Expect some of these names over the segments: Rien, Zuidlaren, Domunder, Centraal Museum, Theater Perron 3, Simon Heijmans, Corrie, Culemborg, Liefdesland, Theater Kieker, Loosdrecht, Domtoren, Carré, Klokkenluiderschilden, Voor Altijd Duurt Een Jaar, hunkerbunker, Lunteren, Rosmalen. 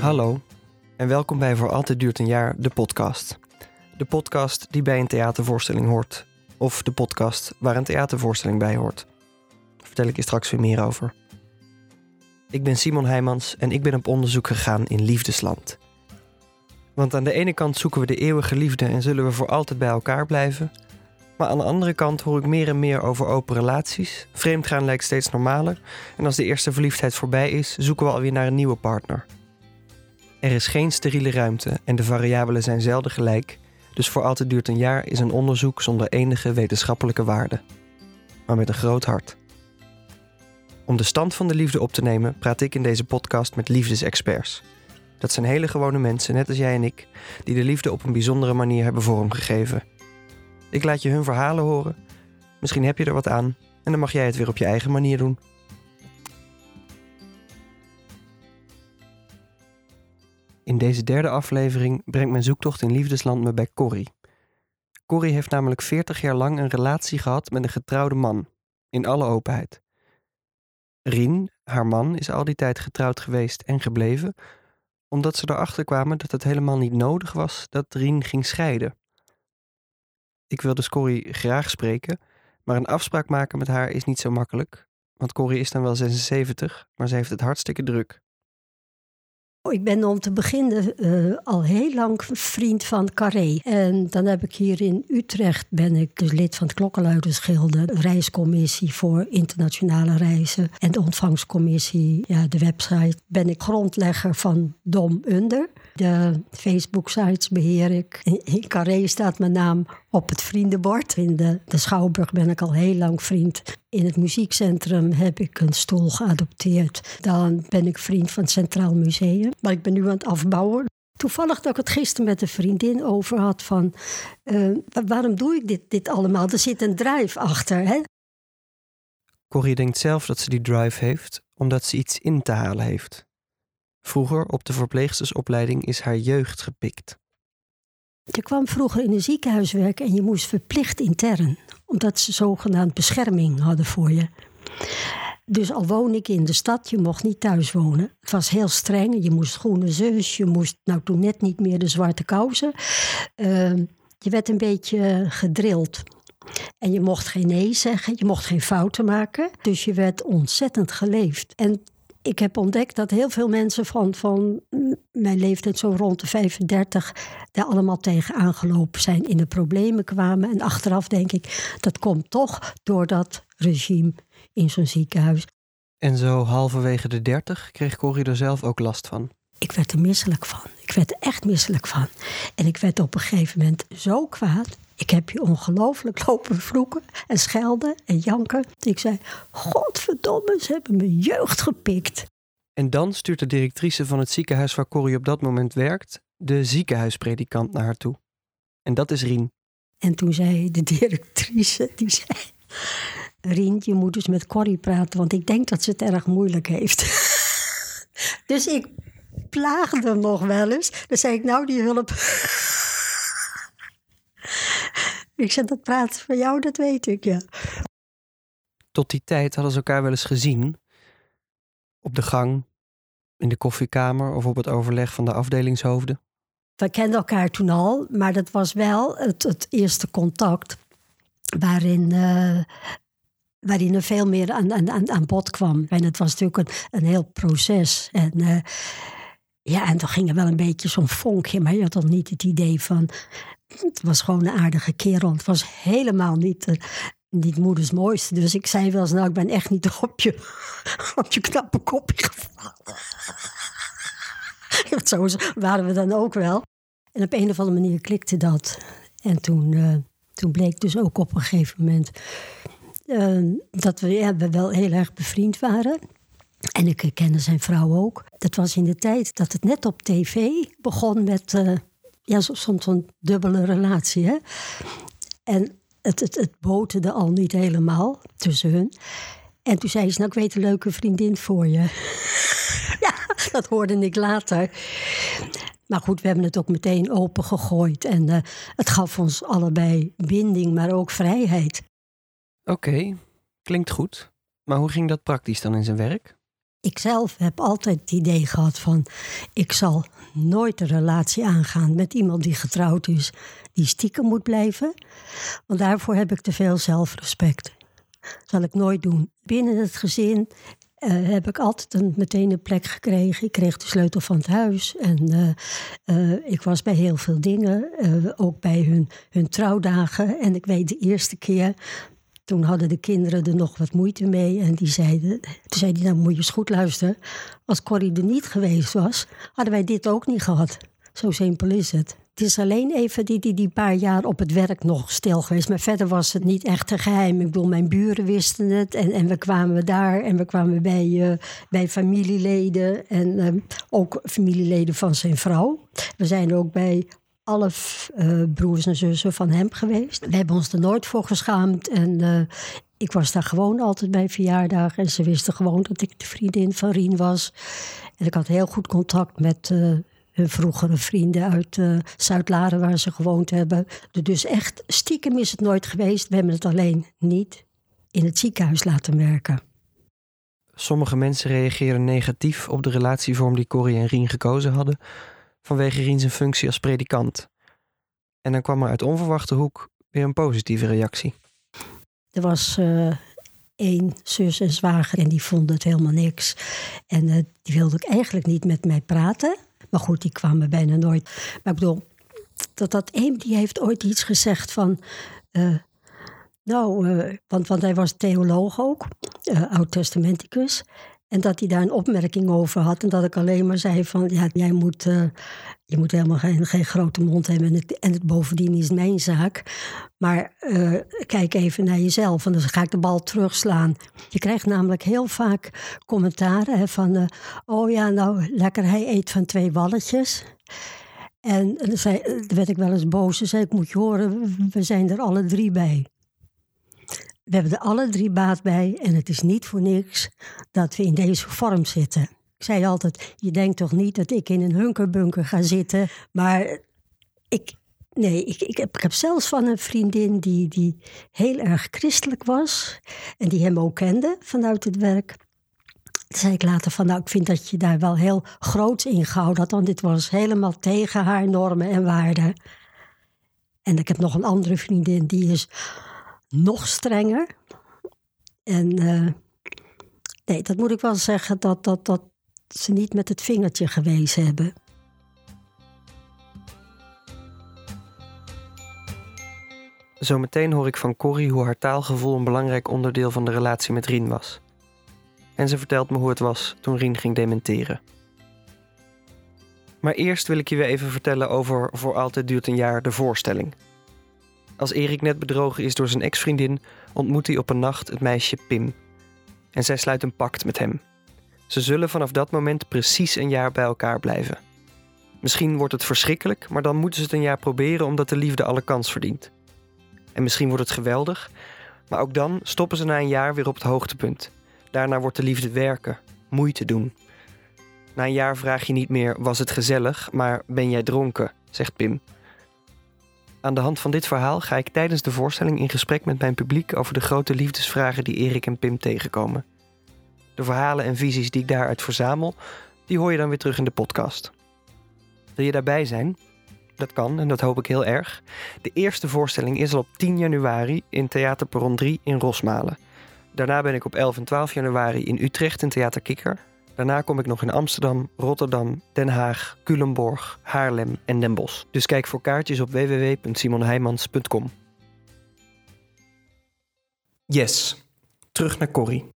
Hallo en welkom bij Voor Altijd Duurt Een Jaar, de podcast. De podcast die bij een theatervoorstelling hoort. Of de podcast waar een theatervoorstelling bij hoort. Daar vertel ik je straks weer meer over. Ik ben Simon Heijmans en ik ben op onderzoek gegaan in Liefdesland. Want aan de ene kant zoeken we de eeuwige liefde en zullen we voor altijd bij elkaar blijven. Maar aan de andere kant hoor ik meer en meer over open relaties. Vreemdgaan lijkt steeds normaler. En als de eerste verliefdheid voorbij is, zoeken we alweer naar een nieuwe partner. Er is geen steriele ruimte en de variabelen zijn zelden gelijk. Dus Voor Altijd Duurt Een Jaar is een onderzoek zonder enige wetenschappelijke waarde. Maar met een groot hart. Om de stand van de liefde op te nemen, praat ik in deze podcast met liefdesexperts. Dat zijn hele gewone mensen, net als jij en ik, die de liefde op een bijzondere manier hebben vormgegeven. Ik laat je hun verhalen horen. Misschien heb je er wat aan en dan mag jij het weer op je eigen manier doen. In deze derde aflevering brengt mijn zoektocht in Liefdesland me bij Corrie. Corrie heeft namelijk 40 jaar lang een relatie gehad met een getrouwde man. In alle openheid. Rien, haar man, is al die tijd getrouwd geweest en gebleven, omdat ze erachter kwamen dat het helemaal niet nodig was dat Rien ging scheiden. Ik wil dus Corrie graag spreken, maar een afspraak maken met haar is niet zo makkelijk. Want Corrie is dan wel 76, maar ze heeft het hartstikke druk. Ik ben om te beginnen al heel lang vriend van Carré. En dan heb ik hier in Utrecht, ben ik dus lid van het Klokkenluiderschilden, reiscommissie voor internationale reizen en de ontvangstcommissie, de website. Ben ik grondlegger van Domunder. De Facebook-sites beheer ik. In Carré staat mijn naam op het vriendenbord. In de Schouwburg ben ik al heel lang vriend. In het muziekcentrum heb ik een stoel geadopteerd. Dan ben ik vriend van het Centraal Museum. Maar ik ben nu aan het afbouwen. Toevallig dat ik het gisteren met een vriendin over had van... waarom doe ik dit allemaal? Er zit een drive achter, hè? Corrie denkt zelf dat ze die drive heeft omdat ze iets in te halen heeft. Vroeger op de verpleegstersopleiding is haar jeugd gepikt. Je kwam vroeger in een ziekenhuis werken en je moest verplicht intern. Omdat ze zogenaamd bescherming hadden voor je. Dus al woon ik in de stad, je mocht niet thuis wonen. Het was heel streng, je moest groene zus, je moest nou toen net niet meer de zwarte kousen. Je werd een beetje gedrild. En je mocht geen nee zeggen, je mocht geen fouten maken. Dus je werd ontzettend geleefd. En ik heb ontdekt dat heel veel mensen van mijn leeftijd, zo rond de 35, daar allemaal tegen aangelopen zijn, in de problemen kwamen. En achteraf denk ik, dat komt toch door dat regime in zo'n ziekenhuis. En zo halverwege de 30 kreeg Corrie er zelf ook last van. Ik werd er misselijk van. Ik werd er echt misselijk van. En ik werd op een gegeven moment zo kwaad. Ik heb je ongelooflijk lopen vloeken en schelden en janken. Ik zei, godverdomme, ze hebben mijn jeugd gepikt. En dan stuurt de directrice van het ziekenhuis waar Corrie op dat moment werkt... de ziekenhuispredikant naar haar toe. En dat is Rien. En toen zei de directrice, die zei... Rien, je moet dus met Corrie praten, want ik denk dat ze het erg moeilijk heeft. Dus ik plaagde hem nog wel eens. Dan zei ik, nou die hulp... Ik zei, dat praten van jou, dat weet ik, ja. Tot die tijd hadden ze elkaar wel eens gezien. Op de gang, in de koffiekamer of op het overleg van de afdelingshoofden. We kenden elkaar toen al, maar dat was wel het eerste contact... waarin er veel meer aan bod kwam. En het was natuurlijk een heel proces. En dan ging er wel een beetje zo'n vonkje... maar je had dan niet het idee van... Het was gewoon een aardige kerel. Het was helemaal niet moeders mooiste. Dus ik zei wel eens, nou, ik ben echt niet op je knappe kopje gevallen. Zo waren we dan ook wel. En op een of andere manier klikte dat. En toen bleek dus ook op een gegeven moment... dat we wel heel erg bevriend waren... En ik kende zijn vrouw ook. Dat was in de tijd dat het net op tv begon met soms een dubbele relatie. Hè? En het boterde al niet helemaal tussen hun. En toen zei ze, nou ik weet een leuke vriendin voor je. Ja, dat hoorde ik later. Maar goed, we hebben het ook meteen opengegooid. En het gaf ons allebei binding, maar ook vrijheid. Oké, klinkt goed. Maar hoe ging dat praktisch dan in zijn werk? Ik zelf heb altijd het idee gehad van... ik zal nooit een relatie aangaan met iemand die getrouwd is... die stiekem moet blijven. Want daarvoor heb ik te veel zelfrespect. Dat zal ik nooit doen. Binnen het gezin heb ik altijd meteen een plek gekregen. Ik kreeg de sleutel van het huis. En ik was bij heel veel dingen. Ook bij hun trouwdagen. En ik weet de eerste keer... Toen hadden de kinderen er nog wat moeite mee. En toen zei die, nou moet je eens goed luisteren. Als Corrie er niet geweest was, hadden wij dit ook niet gehad. Zo simpel is het. Het is alleen even die paar jaar op het werk nog stil geweest. Maar verder was het niet echt een geheim. Ik bedoel, mijn buren wisten het. En we kwamen daar en we kwamen bij familieleden. En ook familieleden van zijn vrouw. We zijn ook bij... alle broers en zussen van hem geweest. We hebben ons er nooit voor geschaamd. En ik was daar gewoon altijd bij verjaardag. En ze wisten gewoon dat ik de vriendin van Rien was. En ik had heel goed contact met hun vroegere vrienden... uit Zuidlaren waar ze gewoond hebben. Dus echt stiekem is het nooit geweest. We hebben het alleen niet in het ziekenhuis laten merken. Sommige mensen reageren negatief op de relatievorm... die Corrie en Rien gekozen hadden... vanwege Rien zijn functie als predikant. En dan kwam er uit onverwachte hoek weer een positieve reactie. Er was één zus en zwager en die vond het helemaal niks. En die wilde ik eigenlijk niet met mij praten. Maar goed, die kwamen bijna nooit. Maar ik bedoel, dat één die heeft ooit iets gezegd van... want hij was theoloog ook, oud-testamenticus... En dat hij daar een opmerking over had. En dat ik alleen maar zei van... ja, jij moet, je moet helemaal geen grote mond hebben. En het bovendien is mijn zaak. Maar kijk even naar jezelf. En dan ga ik de bal terugslaan. Je krijgt namelijk heel vaak commentaren hè, van... oh ja, nou lekker, hij eet van 2 walletjes. En dan werd ik wel eens boos. En zei ik, moet je horen, we zijn er alle 3 bij. We hebben er alle 3 baat bij en het is niet voor niks dat we in deze vorm zitten. Ik zei altijd, je denkt toch niet dat ik in een hunkerbunker ga zitten. Maar ik heb zelfs van een vriendin die heel erg christelijk was... en die hem ook kende vanuit het werk. Toen zei ik later van, nou, ik vind dat je daar wel heel groot in gehouden had... want dit was helemaal tegen haar normen en waarden. En ik heb nog een andere vriendin, die is... nog strenger. En nee, dat moet ik wel zeggen dat ze niet met het vingertje gewezen hebben. Zometeen hoor ik van Corrie hoe haar taalgevoel een belangrijk onderdeel van de relatie met Rien was. En ze vertelt me hoe het was toen Rien ging dementeren. Maar eerst wil ik je weer even vertellen over Voor Altijd Duurt Een Jaar, de voorstelling. Als Erik net bedrogen is door zijn ex-vriendin... ontmoet hij op een nacht het meisje Pim. En zij sluit een pact met hem. Ze zullen vanaf dat moment precies 1 jaar bij elkaar blijven. Misschien wordt het verschrikkelijk... maar dan moeten ze het 1 jaar proberen omdat de liefde alle kans verdient. En misschien wordt het geweldig... maar ook dan stoppen ze na 1 jaar weer op het hoogtepunt. Daarna wordt de liefde werken, moeite doen. Na 1 jaar vraag je niet meer, was het gezellig... maar ben jij dronken, zegt Pim... Aan de hand van dit verhaal ga ik tijdens de voorstelling in gesprek met mijn publiek over de grote liefdesvragen die Erik en Pim tegenkomen. De verhalen en visies die ik daaruit verzamel, die hoor je dan weer terug in de podcast. Wil je daarbij zijn? Dat kan en dat hoop ik heel erg. De eerste voorstelling is al op 10 januari in Theater Perron 3 in Rosmalen. Daarna ben ik op 11 en 12 januari in Utrecht in Theater Kieker. Daarna kom ik nog in Amsterdam, Rotterdam, Den Haag, Culemborg, Haarlem en Den Bosch. Dus kijk voor kaartjes op www.simonheijmans.com. Yes, terug naar Corrie.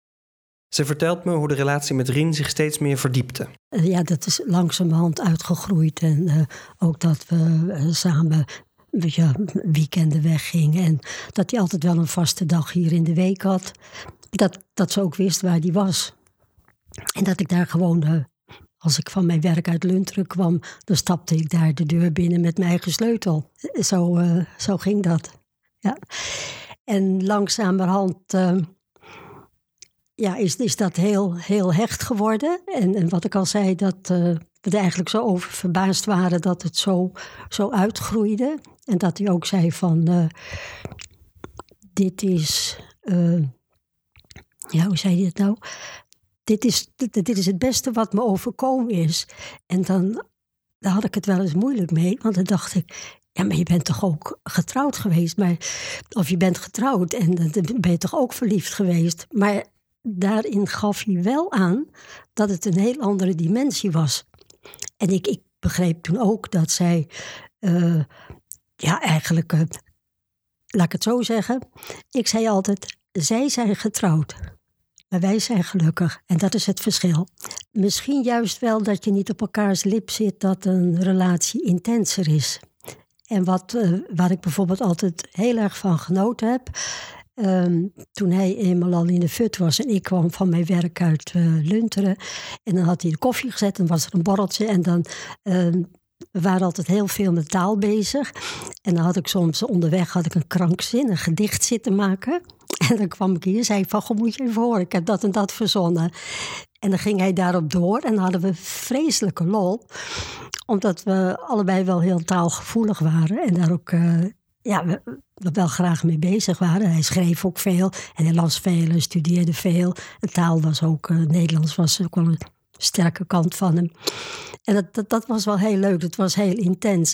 Ze vertelt me hoe de relatie met Rien zich steeds meer verdiepte. Ja, dat is langzamerhand uitgegroeid. En ook dat we samen... ja, weekenden wegging en dat hij altijd wel een vaste dag hier in de week had. Dat ze ook wist waar hij was. En dat ik daar gewoon, als ik van mijn werk uit Lunteren kwam... dan stapte ik daar de deur binnen met mijn eigen sleutel. Zo ging dat. Ja. En langzamerhand is dat heel, heel hecht geworden. En wat ik al zei, dat we er eigenlijk zo over verbaasd waren... dat het zo uitgroeide. En dat hij ook zei van, dit is... hoe zei hij het nou... dit is het beste wat me overkomen is. En dan, daar had ik het wel eens moeilijk mee. Want dan dacht ik, ja, maar je bent toch ook getrouwd geweest? Maar, of je bent getrouwd en dan ben je toch ook verliefd geweest? Maar daarin gaf hij wel aan dat het een heel andere dimensie was. En ik begreep toen ook dat zij... laat ik het zo zeggen. Ik zei altijd, zij zijn getrouwd. Maar wij zijn gelukkig. En dat is het verschil. Misschien juist wel dat je niet op elkaars lip zit... dat een relatie intenser is. En waar ik bijvoorbeeld altijd heel erg van genoten heb... toen hij eenmaal al in de fut was... en ik kwam van mijn werk uit Lunteren... en dan had hij de koffie gezet en was er een borreltje... en dan... we waren altijd heel veel met taal bezig. En dan had ik soms onderweg een krankzinnig gedicht zitten maken. En dan kwam ik hier en zei ik van, goh, moet je even horen. Ik heb dat en dat verzonnen. En dan ging hij daarop door. En dan hadden we vreselijke lol. Omdat we allebei wel heel taalgevoelig waren. En daar ook we wel graag mee bezig waren. Hij schreef ook veel. En hij las veel en studeerde veel. En taal was ook, Nederlands was ook wel... sterke kant van hem. En dat was wel heel leuk. Dat was heel intens.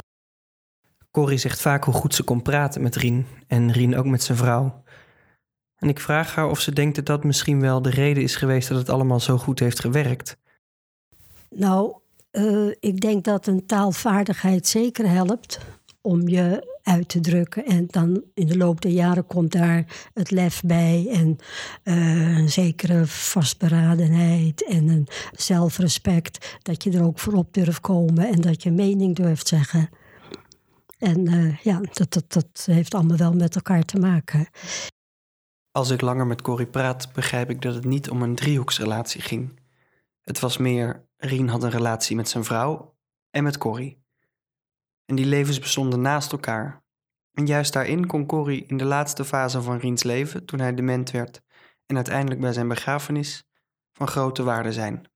Corrie zegt vaak hoe goed ze kon praten met Rien. En Rien ook met zijn vrouw. En ik vraag haar of ze denkt dat dat misschien wel de reden is geweest... dat het allemaal zo goed heeft gewerkt. Nou, ik denk dat een taalvaardigheid zeker helpt... om je uit te drukken. En dan in de loop der jaren komt daar het lef bij... en een zekere vastberadenheid en een zelfrespect... dat je er ook voor op durft komen en dat je mening durft zeggen. En dat heeft allemaal wel met elkaar te maken. Als ik langer met Corrie praat, begrijp ik dat het niet om een driehoeksrelatie ging. Het was meer, Rien had een relatie met zijn vrouw en met Corrie. En die levens bestonden naast elkaar. En juist daarin kon Corrie in de laatste fase van Riens leven... toen hij dement werd en uiteindelijk bij zijn begrafenis... van grote waarde zijn.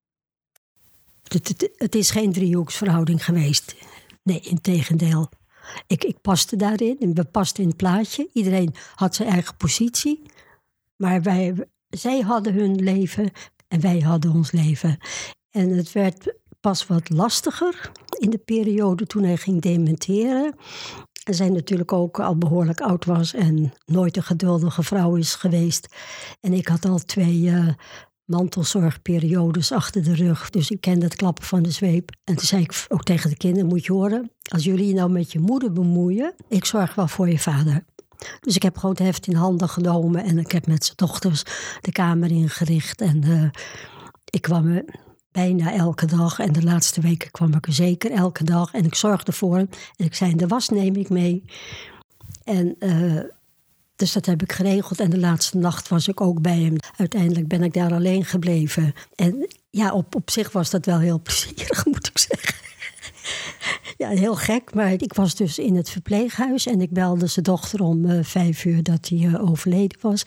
Het is geen driehoeksverhouding geweest. Nee, integendeel. Ik paste daarin en we pasten in het plaatje. Iedereen had zijn eigen positie. Maar zij hadden hun leven en wij hadden ons leven. En het werd... pas wat lastiger in de periode toen hij ging dementeren. En zij natuurlijk ook al behoorlijk oud was en nooit een geduldige vrouw is geweest. En ik had al 2 mantelzorgperiodes achter de rug. Dus ik kende het klappen van de zweep. En toen zei ik ook tegen de kinderen, moet je horen... als jullie je nou met je moeder bemoeien, ik zorg wel voor je vader. Dus ik heb gewoon het heft in handen genomen... en ik heb met zijn dochters de kamer ingericht. En ik kwam... bijna elke dag. En de laatste weken kwam ik er zeker elke dag. En ik zorgde voor hem. En ik zei, de was neem ik mee. En dus dat heb ik geregeld. En de laatste nacht was ik ook bij hem. Uiteindelijk ben ik daar alleen gebleven. En ja, op zich was dat wel heel plezierig, moet ik zeggen. Ja, heel gek. Maar ik was dus in het verpleeghuis. En ik belde zijn dochter om 5 uur dat hij overleden was.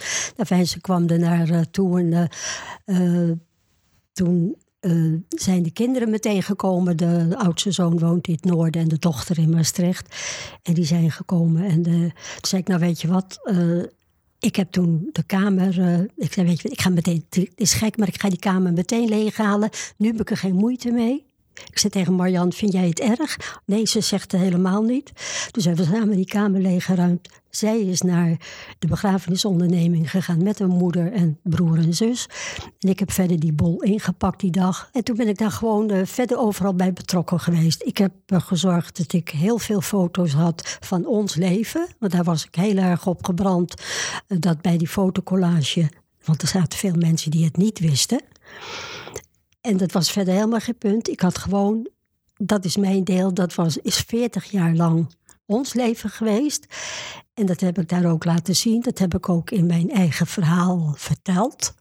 Ze kwam er naartoe. En toen... zijn de kinderen meteen gekomen. De oudste zoon woont in het noorden en de dochter in Maastricht. En die zijn gekomen. En toen zei ik, nou weet je wat... ik heb toen de kamer... ik zei, weet je wat, ik ga meteen... het is gek, maar ik ga die kamer meteen leeghalen. Nu heb ik er geen moeite mee. Ik zei tegen Marianne, vind jij het erg? Nee, ze zegt het helemaal niet. Dus hebben we samen die kamer leeggeruimd. Zij is naar de begrafenisonderneming gegaan met haar moeder en broer en zus. En ik heb verder die bol ingepakt die dag. En toen ben ik daar gewoon verder overal bij betrokken geweest. Ik heb gezorgd dat ik heel veel foto's had van ons leven. Want daar was ik heel erg op gebrand. Dat bij die fotocollage, want er zaten veel mensen die het niet wisten... En dat was verder helemaal geen punt. Ik had gewoon, dat is mijn deel, is 40 jaar lang ons leven geweest. En dat heb ik daar ook laten zien. Dat heb ik ook in mijn eigen verhaal verteld.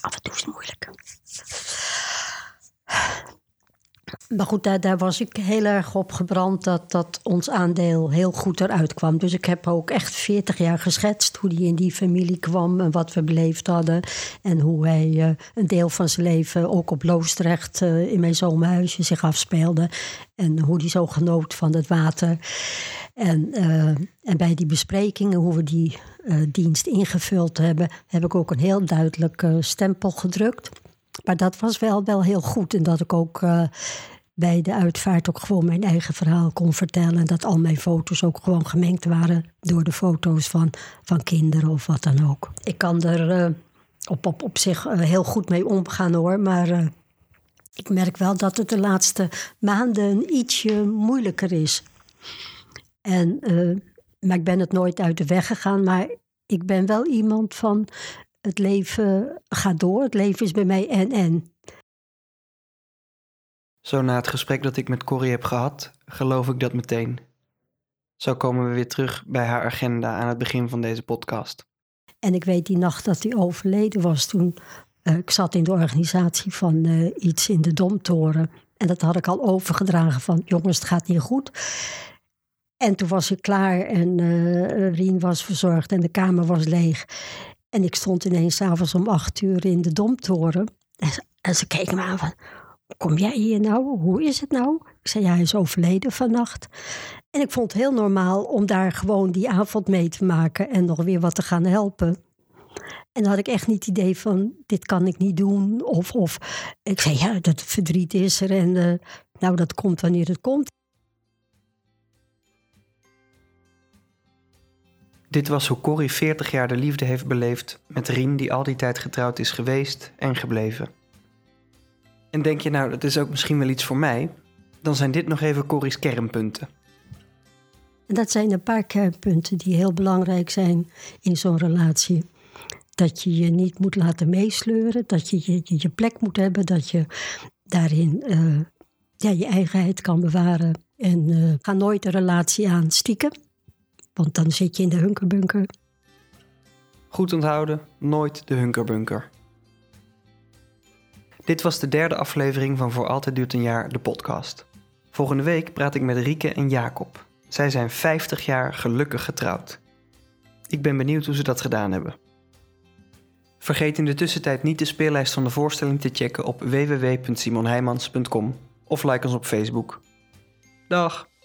Af en toe is het moeilijk. Maar goed, daar was ik heel erg op gebrand dat ons aandeel heel goed eruit kwam. Dus ik heb ook echt 40 jaar geschetst hoe die in die familie kwam en wat we beleefd hadden. En hoe hij een deel van zijn leven ook op Loosdrecht in mijn zomerhuisje zich afspeelde. En hoe die zo genoot van het water. En bij die besprekingen, hoe we die dienst ingevuld hebben, heb ik ook een heel duidelijk stempel gedrukt. Maar dat was wel heel goed. En dat ik ook bij de uitvaart ook gewoon mijn eigen verhaal kon vertellen. En dat al mijn foto's ook gewoon gemengd waren door de foto's van kinderen of wat dan ook. Ik kan er op zich heel goed mee omgaan hoor. Maar ik merk wel dat het de laatste maanden ietsje moeilijker is. Maar ik ben het nooit uit de weg gegaan. Maar ik ben wel iemand van... Het leven gaat door, het leven is bij mij en. Zo na het gesprek dat ik met Corrie heb gehad, geloof ik dat meteen. Zo komen we weer terug bij haar agenda aan het begin van deze podcast. En ik weet die nacht dat hij overleden was toen... ik zat in de organisatie van iets in de Domtoren. En dat had ik al overgedragen van, jongens, het gaat niet goed... En toen was ik klaar en Rien was verzorgd en de kamer was leeg. En ik stond ineens 's avonds om 8:00 in de Domtoren. En ze keken me aan van, kom jij hier nou? Hoe is het nou? Ik zei, ja, hij is overleden vannacht. En ik vond het heel normaal om daar gewoon die avond mee te maken... en nog weer wat te gaan helpen. En dan had ik echt niet het idee van, dit kan ik niet doen. Of ik zei, ja, dat verdriet is er en nou, dat komt wanneer het komt. Dit was hoe Corrie 40 jaar de liefde heeft beleefd met Rien die al die tijd getrouwd is geweest en gebleven. En denk je nou, dat is ook misschien wel iets voor mij? Dan zijn dit nog even Corrie's kernpunten. En dat zijn een paar kernpunten die heel belangrijk zijn in zo'n relatie. Dat je je niet moet laten meesleuren, dat je plek moet hebben, dat je daarin je eigenheid kan bewaren. En ga nooit een relatie aan stiekem. Want dan zit je in de hunkerbunker. Goed onthouden, nooit de hunkerbunker. Dit was de derde aflevering van Voor Altijd Duurt Een Jaar, de podcast. Volgende week praat ik met Rieke en Jacob. Zij zijn 50 jaar gelukkig getrouwd. Ik ben benieuwd hoe ze dat gedaan hebben. Vergeet in de tussentijd niet de speellijst van de voorstelling te checken op www.simonheijmans.com of like ons op Facebook. Dag!